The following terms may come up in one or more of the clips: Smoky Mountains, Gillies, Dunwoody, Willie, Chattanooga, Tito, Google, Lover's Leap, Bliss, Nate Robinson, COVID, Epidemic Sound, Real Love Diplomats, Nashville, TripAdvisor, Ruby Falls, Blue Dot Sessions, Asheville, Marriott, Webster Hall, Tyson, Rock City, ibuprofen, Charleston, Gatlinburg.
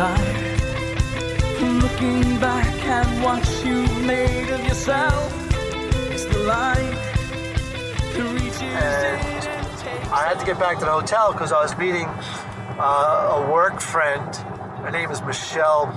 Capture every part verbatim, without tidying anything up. time. Looking back at what you've made of yourself, it's the line that reaches. And I had to get back to the hotel because I was meeting uh, a work friend. Her name is Michelle,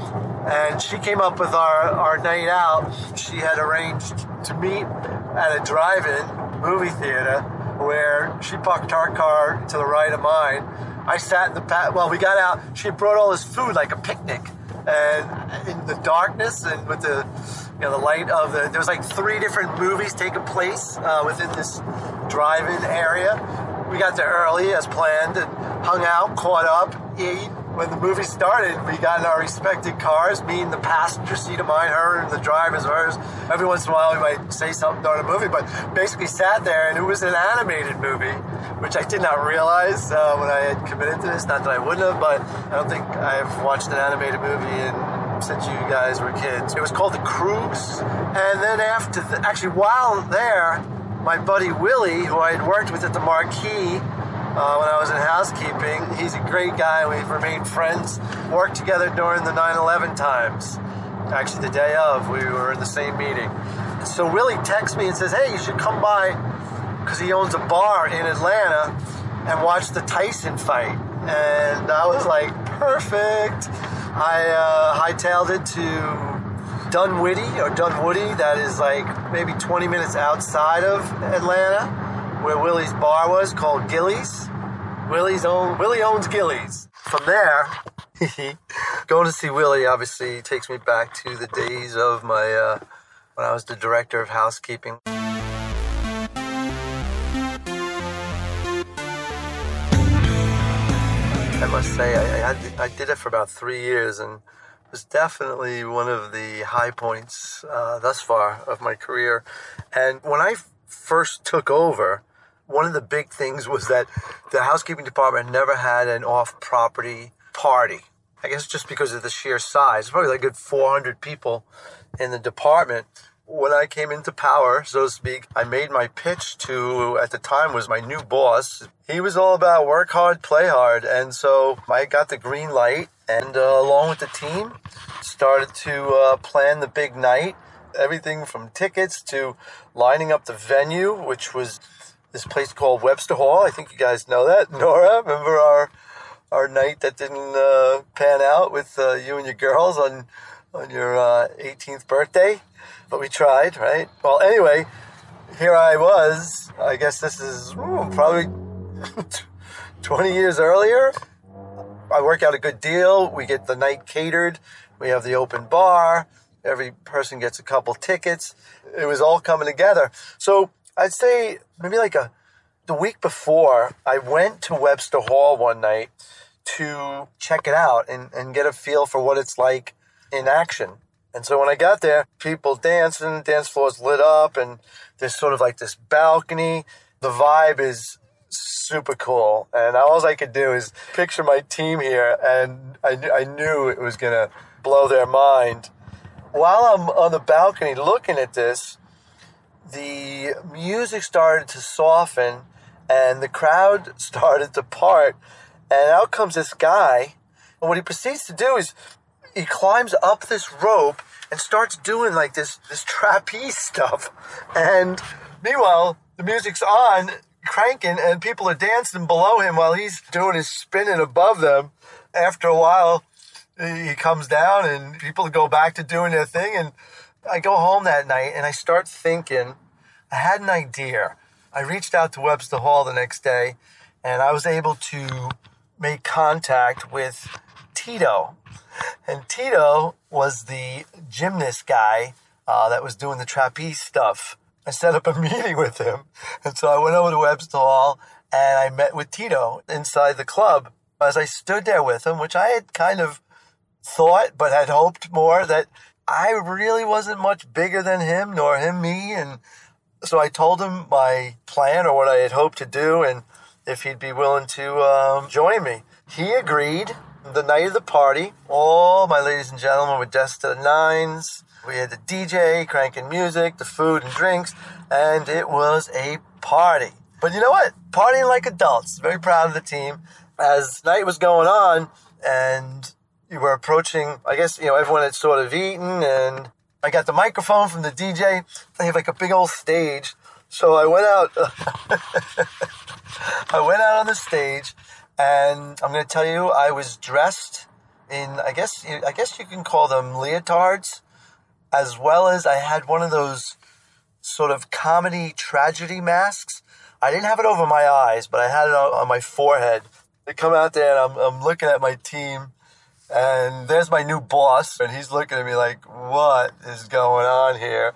and she came up with our, our night out. She had arranged to meet at a drive-in movie theater where she parked her car to the right of mine. I sat in the pat. Well, we got out. She brought all this food like a picnic, and in the darkness and with the you know the light of the there was like three different movies taking place uh, within this drive-in area. We got there early as planned and hung out, caught up, ate. When the movie started, we got in our respective cars, me in the passenger seat of mine, her and the driver's hers. Every once in a while we might say something during a movie, but basically sat there, and it was an animated movie, which I did not realize uh, when I had committed to this. Not that I wouldn't have, but I don't think I've watched an animated movie in, since you guys were kids. It was called The Cruise, and then after, the, actually while there, my buddy Willie, who I had worked with at the Marquee, Uh, when I was in housekeeping. He's a great guy. We've remained friends. Worked together during the nine eleven times. Actually, the day of, we were in the same meeting. So Willie texts me and says, hey, you should come by, because he owns a bar in Atlanta, and watch the Tyson fight. And I was like, perfect. I uh, hightailed it to Dunwoody, or Dunwoody, that is like maybe twenty minutes outside of Atlanta, where Willie's bar was, called Gillies. Willie's own, Willie owns Gillies. From there, going to see Willie obviously takes me back to the days of my, uh, when I was the director of housekeeping. I must say, I, I, I did it for about three years, and it was definitely one of the high points uh, thus far of my career. And when I first took over, one of the big things was that the housekeeping department never had an off-property party. I guess just because of the sheer size. There's probably like a good four hundred people in the department. When I came into power, so to speak, I made my pitch to, at the time, was my new boss. He was all about work hard, play hard. And so I got the green light and uh, along with the team, started to uh, plan the big night. Everything from tickets to lining up the venue, which was this place called Webster Hall. I think you guys know that. Nora, remember our our night that didn't uh, pan out with uh, you and your girls on on your uh, eighteenth birthday? But we tried, right? Well, anyway, here I was. I guess this is ooh, probably twenty years earlier. I work out a good deal. We get the night catered. We have the open bar. Every person gets a couple tickets. It was all coming together. So I'd say maybe like a the week before, I went to Webster Hall one night to check it out and, and get a feel for what it's like in action. And so when I got there, people dancing, dance floors lit up, and there's sort of like this balcony. The vibe is super cool. And all I could do is picture my team here, and I, I knew it was going to blow their mind. While I'm on the balcony looking at this, the music started to soften and the crowd started to part. And out comes this guy. And what he proceeds to do is he climbs up this rope and starts doing like this, this trapeze stuff. And meanwhile, the music's on, cranking, and people are dancing below him while he's doing his spinning above them. After a while, he comes down and people go back to doing their thing. And I go home that night and I start thinking, I had an idea. I reached out to Webster Hall the next day and I was able to make contact with Tito. And Tito was the gymnast guy uh, that was doing the trapeze stuff. I set up a meeting with him. And so I went over to Webster Hall and I met with Tito inside the club. As I stood there with him, which I had kind of thought, but had hoped more, that I really wasn't much bigger than him, nor him me. And so I told him my plan or what I had hoped to do and if he'd be willing to um, join me. He agreed. The night of the party, all my ladies and gentlemen were dressed to the nines. We had the D J cranking music, the food and drinks, and it was a party. But you know what? Partying like adults. Very proud of the team. As night was going on and we were approaching, I guess, you know, everyone had sort of eaten, and I got the microphone from the D J. They have like a big old stage. So I went out, I went out on the stage, and I'm going to tell you, I was dressed in, I guess, I guess you can call them leotards, as well as I had one of those sort of comedy tragedy masks. I didn't have it over my eyes, but I had it on my forehead. They come out there, and I'm, I'm looking at my team, and there's my new boss, and he's looking at me like, what is going on here?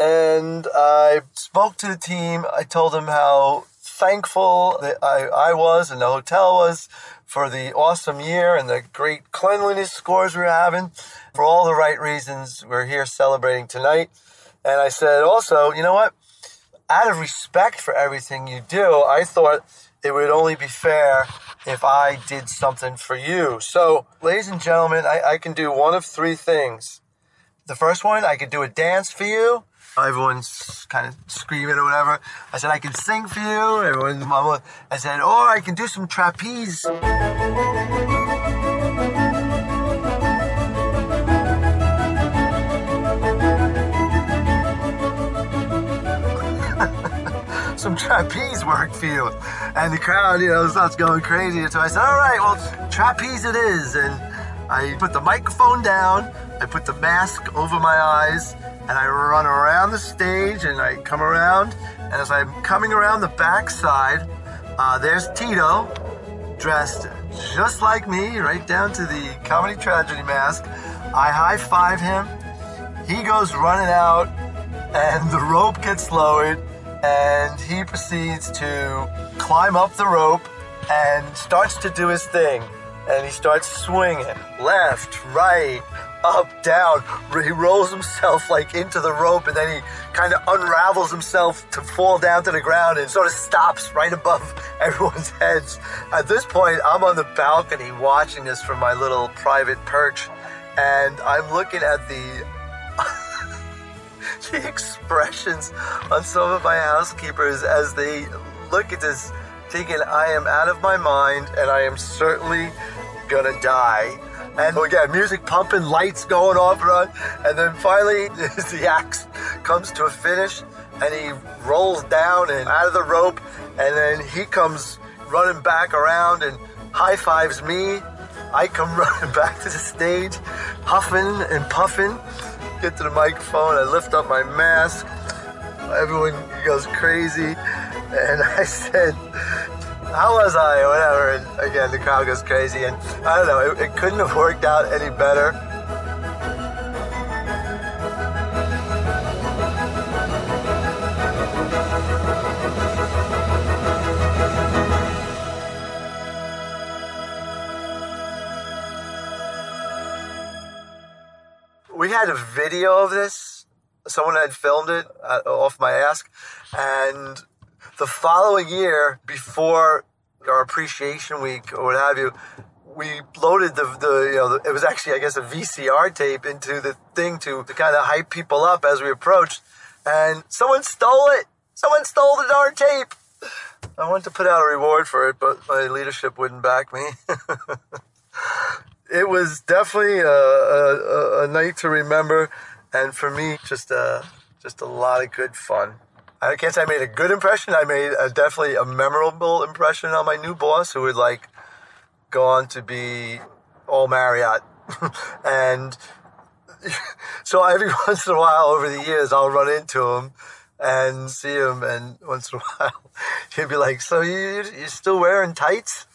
And I spoke to the team. I told them how thankful that I, I was, and the hotel was, for the awesome year and the great cleanliness scores we were having. For all the right reasons, we're here celebrating tonight. And I said, also, you know what? Out of respect for everything you do, I thought it would only be fair if I did something for you. So, ladies and gentlemen, I, I can do one of three things. The first one, I could do a dance for you. Everyone's kind of screaming or whatever. I said, I can sing for you. Everyone's mama. I said, or I can do some trapeze. Some trapeze work for you. And the crowd, you know, starts going crazy. And so I said, all right, well, trapeze it is. And I put the microphone down, I put the mask over my eyes, and I run around the stage, and I come around, and as I'm coming around the backside, uh, there's Tito, dressed just like me, right down to the comedy tragedy mask. I high-five him, he goes running out, and the rope gets lowered, and he proceeds to climb up the rope and starts to do his thing. And he starts swinging left, right, up, down. He rolls himself like into the rope, and then he kind of unravels himself to fall down to the ground and sort of stops right above everyone's heads. At this point, I'm on the balcony watching this from my little private perch, and I'm looking at the the expressions on some of my housekeepers as they look at this, thinking I am out of my mind and I am certainly gonna die. And again, music pumping, lights going off and on, and then finally the axe comes to a finish, and he rolls down and out of the rope, and then he comes running back around and high-fives me. I come running back to the stage, huffing and puffing, get to the microphone, I lift up my mask, everyone goes crazy, and I said, how was I, or whatever, and again, the crowd goes crazy, and I don't know, it, it couldn't have worked out any better. We had a video of this, someone had filmed it uh, off my ask, and the following year, before our appreciation week or what have you, we loaded the, the you know, the, it was actually, I guess, a V C R tape into the thing to, to kind of hype people up as we approached. And someone stole it. Someone stole the darn tape. I wanted to put out a reward for it, but my leadership wouldn't back me. It was definitely a, a, a night to remember. And for me, just a, just a lot of good fun. I can't say I made a good impression. I made a, definitely a memorable impression on my new boss, who would like go on to be all Marriott. And so every once in a while over the years, I'll run into him and see him. And once in a while, he'd be like, so you, you're still wearing tights?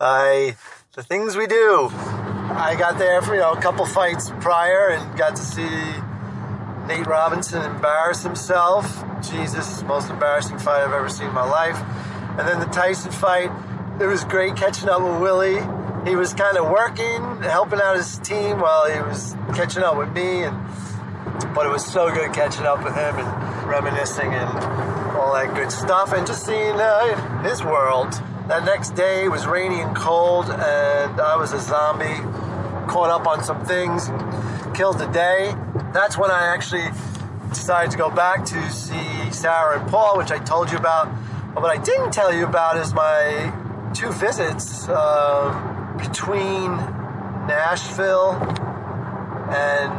I, the things we do. I got there for, you know, a couple fights prior and got to see Nate Robinson embarrassed himself. Jesus, most embarrassing fight I've ever seen in my life. And then the Tyson fight, it was great catching up with Willie. He was kind of working, helping out his team while he was catching up with me. And but it was so good catching up with him and reminiscing and all that good stuff. And just seeing uh, his world. That next day, it was rainy and cold, and I was a zombie. Caught up on some things and killed the day. That's when I actually decided to go back to see Sarah and Paul, which I told you about. But what I didn't tell you about is my two visits uh, between Nashville and,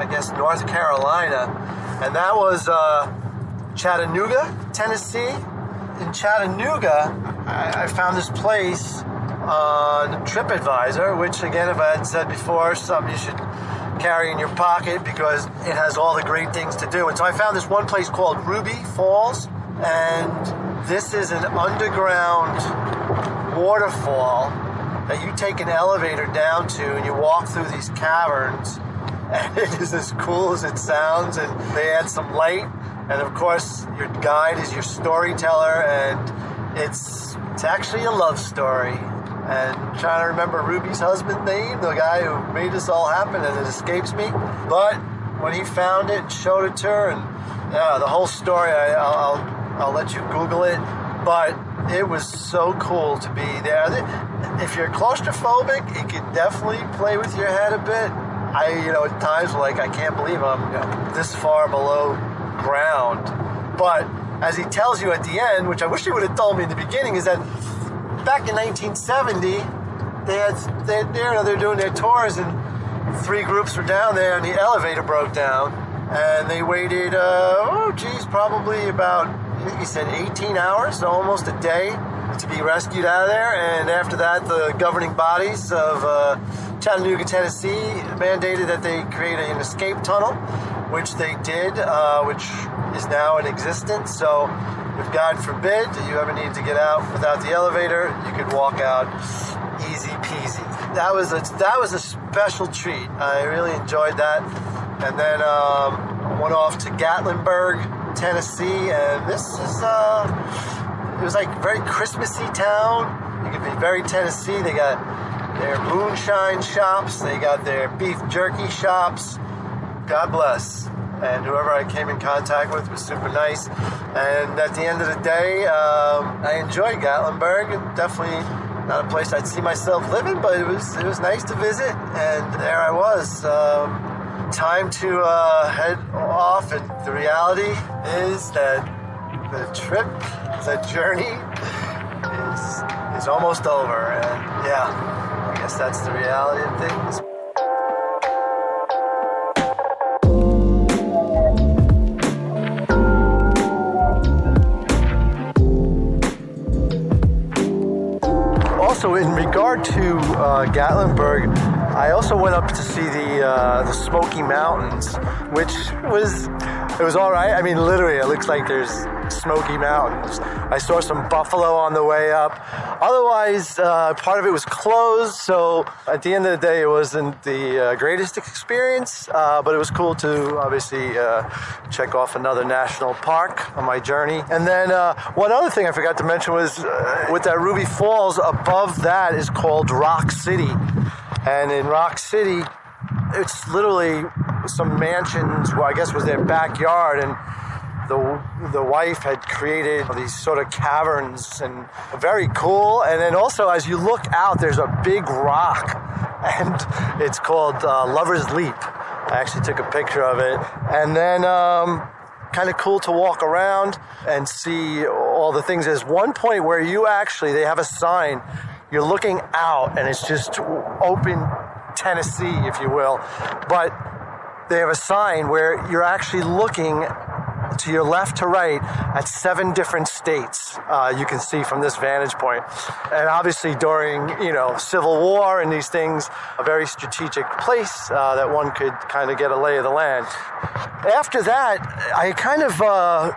I guess, North Carolina. And that was uh, Chattanooga, Tennessee. In Chattanooga, I, I found this place on TripAdvisor, which, again, if I had said before, something you should carry in your pocket because it has all the great things to do. And so I found this one place called Ruby Falls, and this is an underground waterfall that you take an elevator down to, and you walk through these caverns, and it is as cool as it sounds, and they add some light. And of course, your guide is your storyteller, and it's it's actually a love story. And I'm trying to remember Ruby's husband's name, the guy who made this all happen, and it escapes me. But when he found it and showed it to her, and yeah, the whole story, I, I'll I'll let you Google it. But it was so cool to be there. If you're claustrophobic, it can definitely play with your head a bit. I, you know, at times like I can't believe I'm you know, this far below ground. But as he tells you at the end, which I wish he would have told me in the beginning, is that back in nineteen seventy, they had, they, they, you know, they were doing their tours, and three groups were down there, and the elevator broke down, and they waited, uh, oh geez, probably about, he said eighteen hours, so almost a day, to be rescued out of there. And after that, the governing bodies of uh, Chattanooga, Tennessee, mandated that they create an escape tunnel, which they did, uh, which is now in existence. So if God forbid you ever need to get out without the elevator, you could walk out easy peasy. That was a, that was a special treat. I really enjoyed that. And then um, went off to Gatlinburg, Tennessee, and this is, uh, it was like a very Christmassy town. You could be very Tennessee. They got their moonshine shops, they got their beef jerky shops. God bless. And whoever I came in contact with was super nice. And at the end of the day, um, I enjoyed Gatlinburg. Definitely not a place I'd see myself living, but it was it was nice to visit. And there I was. Um, time to uh, head off. And the reality is that the trip, the journey, is is almost over. And yeah, I guess that's the reality of things. So in regard to uh, Gatlinburg, I also went up to see the uh, the Smoky Mountains, which was, it was all right. I mean, literally, it looks like there's Smoky Mountains. I saw some buffalo on the way up. Otherwise, uh, part of it was closed, so at the end of the day, it wasn't the uh, greatest experience, uh, but it was cool to obviously uh, check off another national park on my journey. And then uh, one other thing I forgot to mention was uh, with that Ruby Falls, above that is called Rock City. And in Rock City, it's literally some mansions, well, I guess was their backyard, and The, the wife had created these sort of caverns, and very cool. And then also, as you look out, there's a big rock, and it's called uh, Lover's Leap. I actually took a picture of it. And then um, kind of cool to walk around and see all the things. There's one point where you actually, they have a sign. You're looking out, and it's just open Tennessee, if you will. But they have a sign where you're actually looking to your left to right at seven different states uh, you can see from this vantage point. And obviously during, you know, Civil War and these things, a very strategic place uh, that one could kind of get a lay of the land. After that, I kind of, uh,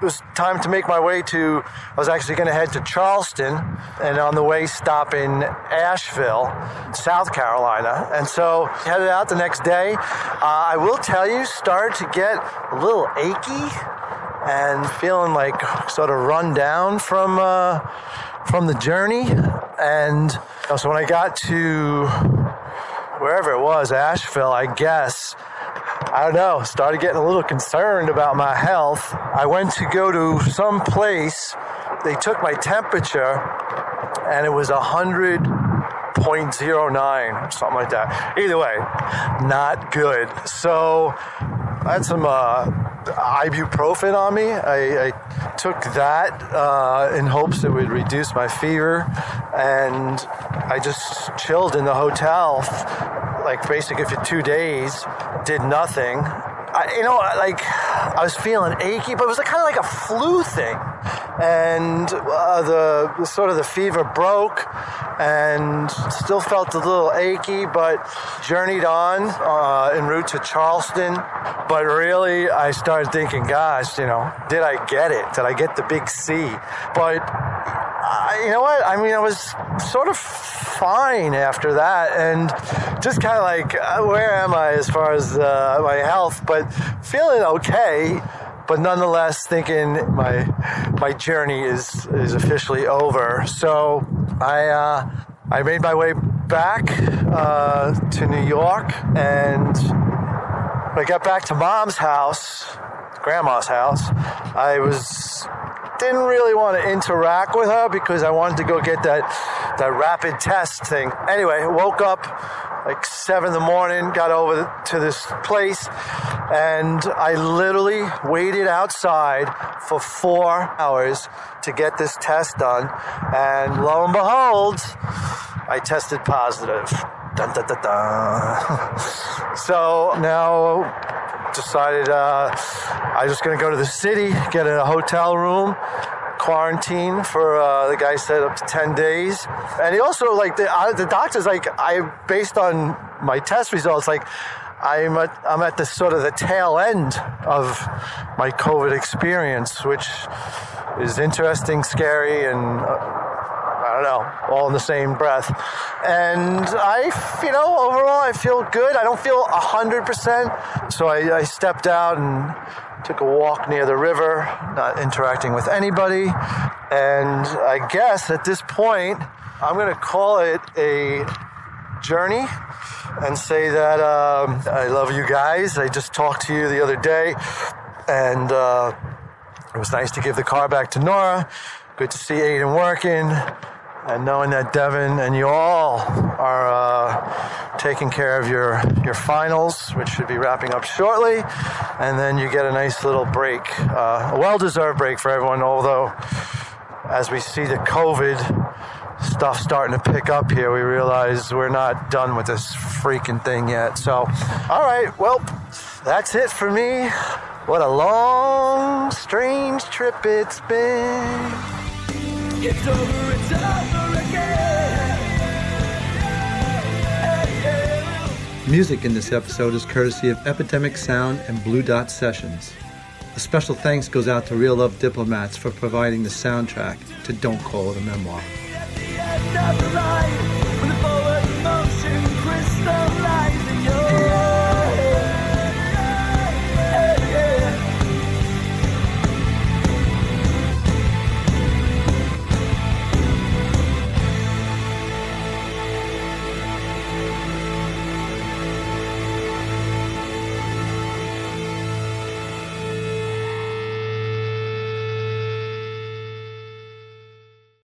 it was time to make my way to, I was actually going to head to Charleston, and on the way stop in Asheville, South Carolina. And so headed out the next day. Uh, I will tell you, started to get a little achy and feeling like sort of run down from uh, from the journey. And so when I got to wherever it was, Asheville, I guess, I don't know, started getting a little concerned about my health. I went to go to some place. They took my temperature, and it was one hundred point oh nine, something like that. Either way, not good. So I had some uh, ibuprofen on me. I, I took that uh, in hopes it would reduce my fever, and I just chilled in the hotel, like basically for two days, did nothing. I, you know, like I was feeling achy, but it was like, kind of like a flu thing. And uh, the sort of the fever broke and still felt a little achy, but journeyed on uh, en route to Charleston. But really, I started thinking, gosh, you know, did I get it? Did I get the big C? But uh, you know what? I mean, I was sort of fine after that, and just kind of like, uh, where am I as far as uh, my health? But feeling okay. But nonetheless, thinking my my journey is, is officially over. So I uh, I made my way back uh, to New York, and when I got back to Mom's house, Grandma's house, I was didn't really want to interact with her because I wanted to go get that that rapid test thing. Anyway, woke up like seven in the morning, got over to this place, and I literally waited outside for four hours to get this test done, and lo and behold, I tested positive. Dun, dun, dun, dun. So now decided uh, I was going to go to the city, get in a hotel room, quarantine for uh, the guy said up to ten days, and he also like the, uh, the doctor's like, I based on my test results, like I'm at, I'm at the sort of the tail end of my COVID experience, which is interesting, scary, and uh, I don't know, all in the same breath. And I, you know, overall I feel good. I don't feel one hundred percent. So I, I stepped out and took a walk near the river, not interacting with anybody. And I guess at this point, I'm going to call it a journey and say that um, I love you guys. I just talked to you the other day, and uh, it was nice to give the car back to Nora. Good to see Aiden working, and knowing that Devin and you all are uh, taking care of your, your finals, which should be wrapping up shortly, and then you get a nice little break, uh, a well-deserved break for everyone, although as we see the COVID stuff starting to pick up here, we realize we're not done with this freaking thing yet. So, all right, well, that's it for me. What a long, strange trip it's been. It's over, it's over again. Music in this episode is courtesy of Epidemic Sound and Blue Dot Sessions. A special thanks goes out to Real Love Diplomats for providing the soundtrack to Don't Call It a Memoir.